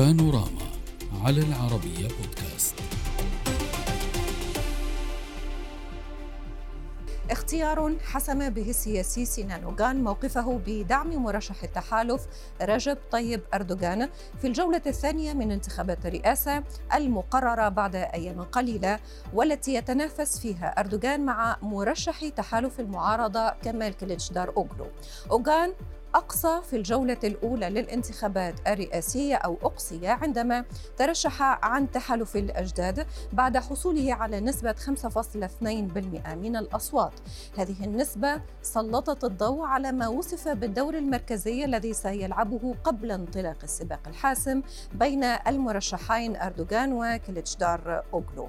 بانوراما على العربية بودكاست. اختيار حسم به السياسي سينان أوغان موقفه بدعم مرشح التحالف رجب طيب أردوغان في الجولة الثانية من انتخابات الرئاسة المقررة بعد أيام قليلة، والتي يتنافس فيها أردوغان مع مرشح تحالف المعارضة كمال كليتشداروغلو. أوغان أقصى في الجولة الأولى للانتخابات الرئاسية أو أقصي عندما ترشح عن تحالف الأجداد بعد حصوله على نسبة 5.2% من الأصوات. هذه النسبة سلطت الضوء على ما وصف بالدور المركزي الذي سيلعبه قبل انطلاق السباق الحاسم بين المرشحين أردوغان وكليتشداروغلو.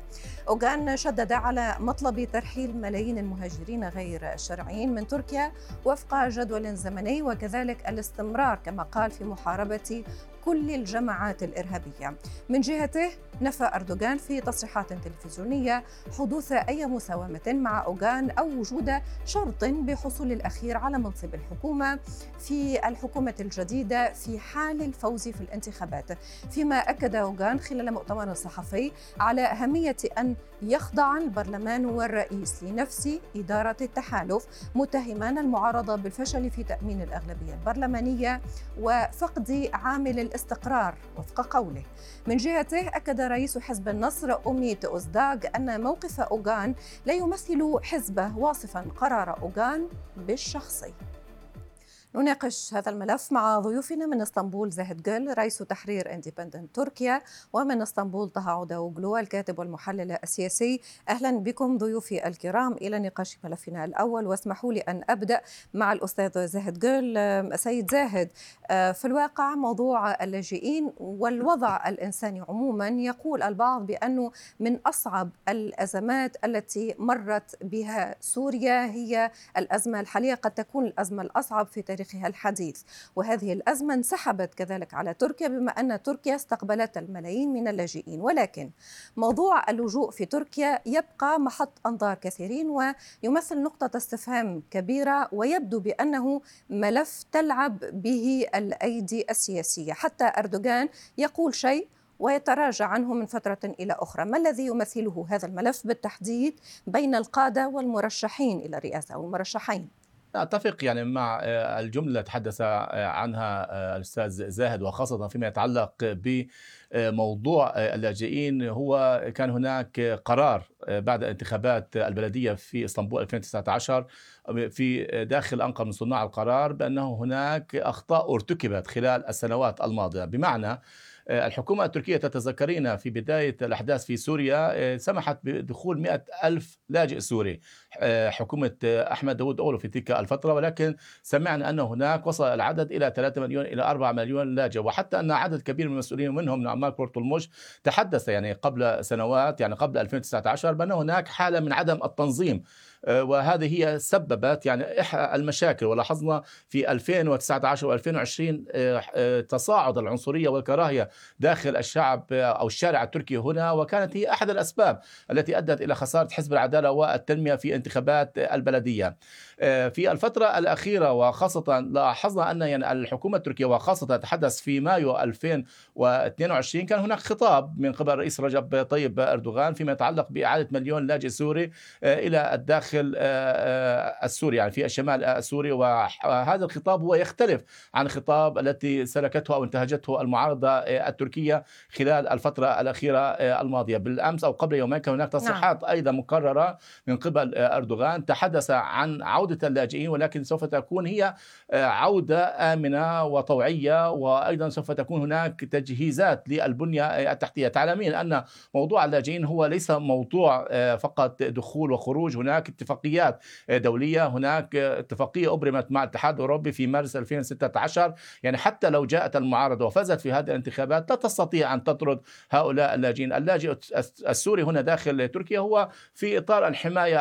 أوغان شدد على مطلب ترحيل ملايين المهاجرين غير الشرعيين من تركيا وفق جدول زمني، وكذلك الاستمرار كما قال في محاربة كل الجماعات الإرهابية. من جهته نفى أردوغان في تصريحات تلفزيونية حدوث أي مساومة مع أوغان أو وجود شرط بحصول الأخير على منصب الحكومة في الحكومة الجديدة في حال الفوز في الانتخابات، فيما أكد أوغان خلال مؤتمر صحفي على أهمية أن يخضع البرلمان والرئيس لنفس إدارة التحالف، متهما المعارضة بالفشل في تأمين الأغلبية البرلمانية وفقد عامل الاستقرار وفق قوله. من جهته أكد رئيس حزب النصر أوميت أوزداغ أن موقف أوغان لا يمثل حزبه، واصفا قرار أوغان بالشخصي. نناقش هذا الملف مع ضيوفنا من اسطنبول زاهد جول رئيس تحرير اندبندنت تركيا، ومن اسطنبول طه عودوغلو الكاتب والمحلل السياسي. أهلا بكم ضيوفي الكرام إلى نقاش ملفنا الأول، واسمحوا لي أن أبدأ مع الأستاذ زاهد جول. سيد زاهد، في الواقع موضوع اللاجئين والوضع الإنساني عموما يقول البعض بأنه من أصعب الأزمات التي مرت بها سوريا، هي الأزمة الحالية، قد تكون الأزمة الأصعب في تاريخ الحديث، وهذه الأزمة انسحبت كذلك على تركيا بما أن تركيا استقبلت الملايين من اللاجئين. ولكن موضوع اللجوء في تركيا يبقى محط أنظار كثيرين ويمثل نقطة استفهام كبيرة، ويبدو بأنه ملف تلعب به الأيدي السياسية، حتى أردوغان يقول شيء ويتراجع عنه من فترة إلى أخرى. ما الذي يمثله هذا الملف بالتحديد بين القادة والمرشحين إلى الرئاسة أو المرشحين؟ أتفق مع الجملة تحدث عنها الأستاذ زاهد، وخاصة فيما يتعلق بموضوع اللاجئين. هو كان هناك قرار بعد انتخابات البلدية في اسطنبول 2019 في داخل أنقرة من صناع القرار بأنه هناك أخطاء ارتكبت خلال السنوات الماضية، بمعنى الحكومة التركية تتذكرين في بداية الأحداث في سوريا سمحت بدخول 100,000 لاجئ سوري حكومة أحمد داوود في تلك الفترة، ولكن سمعنا أن هناك وصل العدد إلى 3 مليون إلى 4 مليون لاجئ، وحتى أن عدد كبير من المسؤولين منهم نعمان كورتولموش تحدث قبل سنوات قبل 2019 بأن هناك حالة من عدم التنظيم، وهذه هي سببت إحدى المشاكل. ولاحظنا في 2019 و2020 تصاعد العنصرية والكراهية داخل الشعب أو الشارع التركي هنا، وكانت هي أحد الأسباب التي أدت إلى خسارة حزب العدالة والتنمية في انتخابات البلدية. في الفترة الأخيرة وخاصة لاحظنا أن الحكومة التركية، وخاصة تحدث في مايو 2022، كان هناك خطاب من قبل الرئيس رجب طيب أردوغان فيما يتعلق بإعادة مليون لاجئ سوري إلى الداخل السوري في الشمال السوري، وهذا الخطاب هو يختلف عن الخطاب التي سلكته أو انتهجته المعارضة التركية خلال الفترة الأخيرة الماضية. بالأمس أو قبل يومين كان هناك تصريحات أيضا مكررة من قبل أردوغان تحدث عن عودة اللاجئين، ولكن سوف تكون هي عودة آمنة وطوعية، وأيضا سوف تكون هناك تجهيزات للبنية التحتية. تعلمين أن موضوع اللاجئين هو ليس موضوع فقط دخول وخروج، هناك اتفاقيات دولية، هناك اتفاقية أبرمت مع الاتحاد الأوروبي في مارس 2016. حتى لو جاءت المعارضة وفازت في هذه الانتخابات لا تستطيع أن تطرد هؤلاء اللاجئين. اللاجئ السوري هنا داخل تركيا هو في إطار الحماية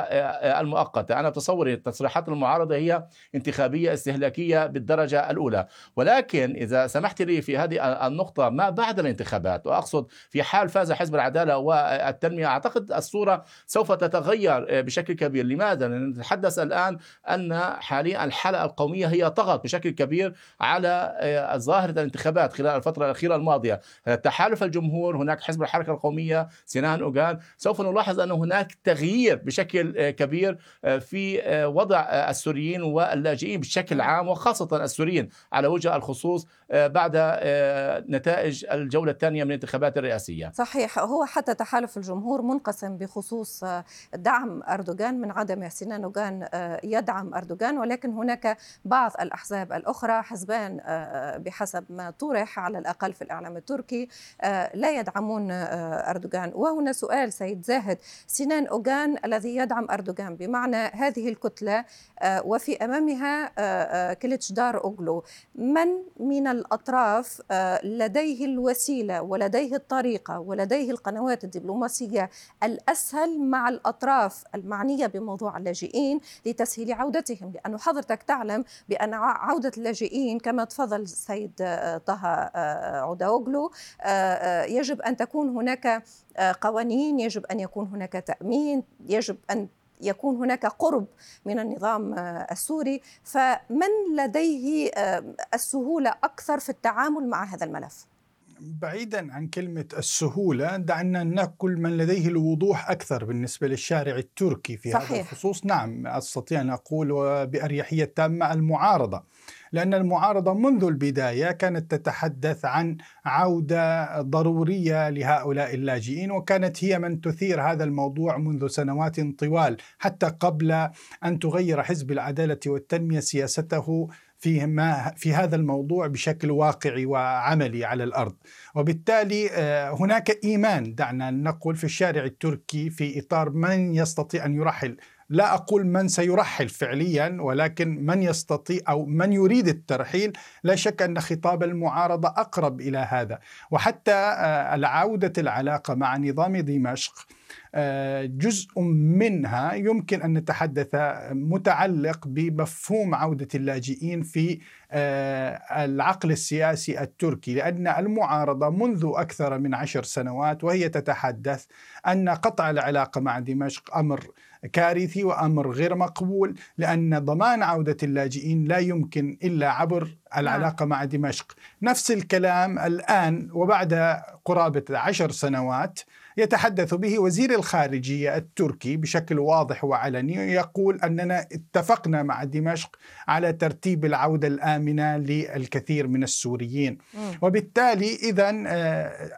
المؤقتة. أنا أتصور تصريحات المعارضة هي انتخابية استهلاكية بالدرجة الأولى، ولكن إذا سمحت لي في هذه النقطة ما بعد الانتخابات، وأقصد في حال فاز حزب العدالة والتنمية، أعتقد الصورة سوف تتغير بشكل كبير. لماذا؟ لأن نتحدث الآن أن حاليا الحلقة القومية هي طغت بشكل كبير على ظاهرة الانتخابات خلال الفترة الأخيرة الماضية. تحالف الجمهور، هناك حزب الحركة القومية سينان أوغان، سوف نلاحظ أن هناك تغيير بشكل كبير في وضع السوريين واللاجئين بشكل عام، وخاصة السوريين على وجه الخصوص بعد نتائج الجولة الثانية من الانتخابات الرئاسية. صحيح، هو حتى تحالف الجمهور منقسم بخصوص دعم أردوغان، من عدم سينان أوغان يدعم أردوغان، ولكن هناك بعض الأحزاب الأخرى، حزبان بحسب ما طرح على الأقل في الإعلام التركي، لا يدعمون أردوغان. وهنا سؤال سيد زاهد، سينان أوغان الذي يدعم أردوغان، بمعنى هذه الكتلة وفي أمامها كليتشداروغلو، من الأطراف لديه الوسيلة ولديه الطريقة ولديه القنوات الدبلوماسية الأسهل مع الأطراف المعنية بموضوع اللاجئين لتسهيل عودتهم؟ لأن حضرتك تعلم بأن عودة اللاجئين كما تفضل السيد طه عودوغلو يجب أن تكون هناك قوانين، يجب أن يكون هناك تأمين، يجب أن يكون هناك قرب من النظام السوري، فمن لديه السهولة أكثر في التعامل مع هذا الملف؟ بعيدا عن كلمة السهولة، دعنا نقول من لديه الوضوح أكثر بالنسبة للشارع التركي في صحيح. هذا الخصوص نعم، أستطيع أن أقول بأريحية تامة المعارضة، لأن المعارضة منذ البداية كانت تتحدث عن عودة ضرورية لهؤلاء اللاجئين، وكانت هي من تثير هذا الموضوع منذ سنوات طوال، حتى قبل أن تغير حزب العدالة والتنمية سياسته في هذا الموضوع بشكل واقعي وعملي على الأرض. وبالتالي هناك إيمان، دعنا نقول، في الشارع التركي في إطار من يستطيع أن يرحل، لا أقول من سيرحل فعليا، ولكن من يستطيع أو من يريد الترحيل. لا شك أن خطاب المعارضة أقرب إلى هذا، وحتى العودة العلاقة مع نظام دمشق جزء منها يمكن أن نتحدث متعلق بمفهوم عودة اللاجئين في العقل السياسي التركي، لأن المعارضة منذ أكثر من 10 سنوات وهي تتحدث أن قطع العلاقة مع دمشق أمر كارثي وأمر غير مقبول، لأن ضمان عودة اللاجئين لا يمكن إلا عبر العلاقة مع دمشق. نفس الكلام الآن وبعد قرابة 10 سنوات يتحدث به وزير الخارجية التركي بشكل واضح وعلني، يقول أننا اتفقنا مع دمشق على ترتيب العودة الآمنة للكثير من السوريين. وبالتالي إذن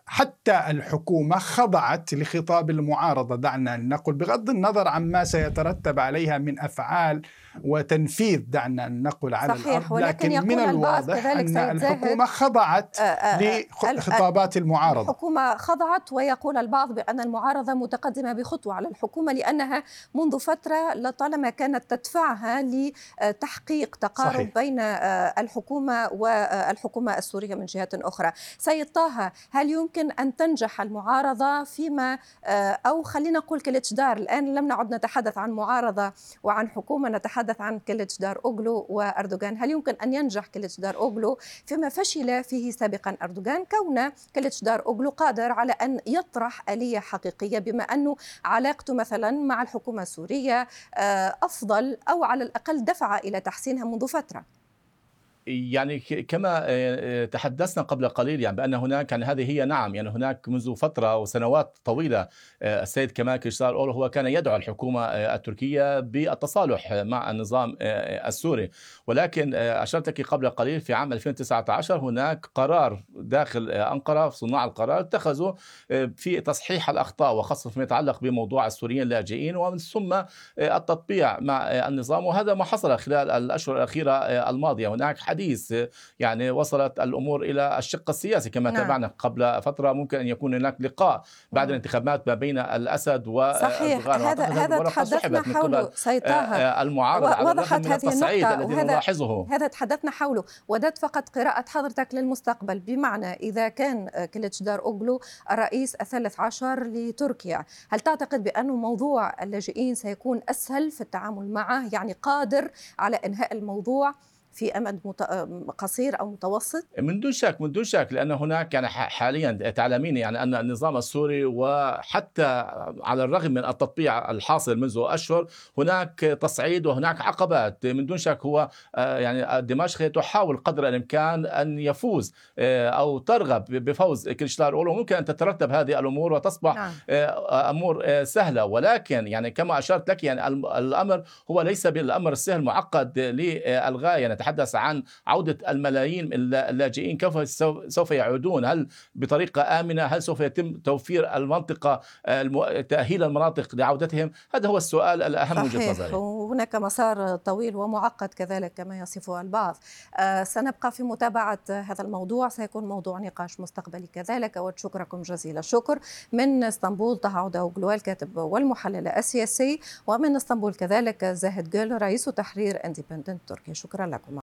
حتى الحكومة خضعت لخطاب المعارضة، دعنا نقول، بغض النظر عما سيترتب عليها من أفعال وتنفيذ، دعنا نقول، على الأرض، لكن من الواضح أن الحكومة خضعت لخطابات المعارضة. الحكومة خضعت، ويقول البعض بأن المعارضة متقدمة بخطوة على الحكومة، لأنها منذ فترة لطالما كانت تدفعها لتحقيق تقارب صحيح. بين الحكومة والحكومة السورية من جهة أخرى. سيد طه، هل يمكن أن تنجح المعارضة فيما، أو خلينا نقول كليتشدار، الآن لم نعد نتحدث عن معارضة وعن حكومة، نتحدث عن كليتشداروغلو وأردوغان، هل يمكن أن ينجح كليتشداروغلو فيما فشل فيه سابقا أردوغان، كون كليتشداروغلو قادر على أن يطرح آلية حقيقية، بما أنه علاقته مثلا مع الحكومة السورية أفضل، أو على الأقل دفع إلى تحسينها منذ فترة؟ يعني كما تحدثنا قبل قليل، يعني بأن هناك، يعني هذه هي، نعم، يعني هناك منذ فترة وسنوات طويلة السيد كمال كليتشداروغلو هو كان يدعو الحكومة التركية بالتصالح مع النظام السوري، ولكن أشرت لك قبل قليل في عام 2019 هناك قرار داخل أنقرة، صناع القرار اتخذوا في تصحيح الأخطاء، وخاصة فيما يتعلق بموضوع السوريين اللاجئين، ومن ثم التطبيع مع النظام، وهذا ما حصل خلال الأشهر الأخيرة الماضية. هناك حديث، يعني وصلت الأمور إلى الشق السياسي كما تابعنا قبل فترة، ممكن أن يكون هناك لقاء بعد الانتخابات ما بين الأسد وأردوغان. هذا تحدثنا حوله سيد طه، المعارضة وضحت هذه النقطة، وهذا تحدثنا حوله. ودت فقط قراءة حضرتك للمستقبل، بمعنى إذا كان كليتشداروغلو الرئيس ال13 لتركيا، هل تعتقد بأنه موضوع اللاجئين سيكون أسهل في التعامل معه، يعني قادر على إنهاء الموضوع في أمد قصير أو متوسط؟ من دون شك لأن هناك يعني حاليا تعلمين يعني أن النظام السوري وحتى على الرغم من التطبيع الحاصل منذ أشهر هناك تصعيد وهناك عقبات. من دون شك هو يعني دمشق تحاول قدر الإمكان أن يفوز أو ترغب بفوز كليشداروغلو، ممكن أن تترتب هذه الأمور وتصبح أمور سهلة، ولكن يعني كما أشرت لك يعني الأمر هو ليس بالأمر السهل، معقد للغاية. نتحدث عن عودة الملايين اللاجئين، كيف سوف يعودون؟ هل بطريقة آمنة؟ هل سوف يتم توفير المنطقة تأهيل المناطق لعودتهم؟ هذا هو السؤال الأهم من وجهة نظري. وهناك مسار طويل ومعقد كذلك كما يصفه البعض. سنبقى في متابعة هذا الموضوع، سيكون موضوع نقاش مستقبلي كذلك. وشكركم جزيل الشكر. من اسطنبول طه عودة، الكاتب والمحلل السياسي، ومن اسطنبول كذلك زاهد جول رئيس تحرير Independent Turkey. شكرا لكم.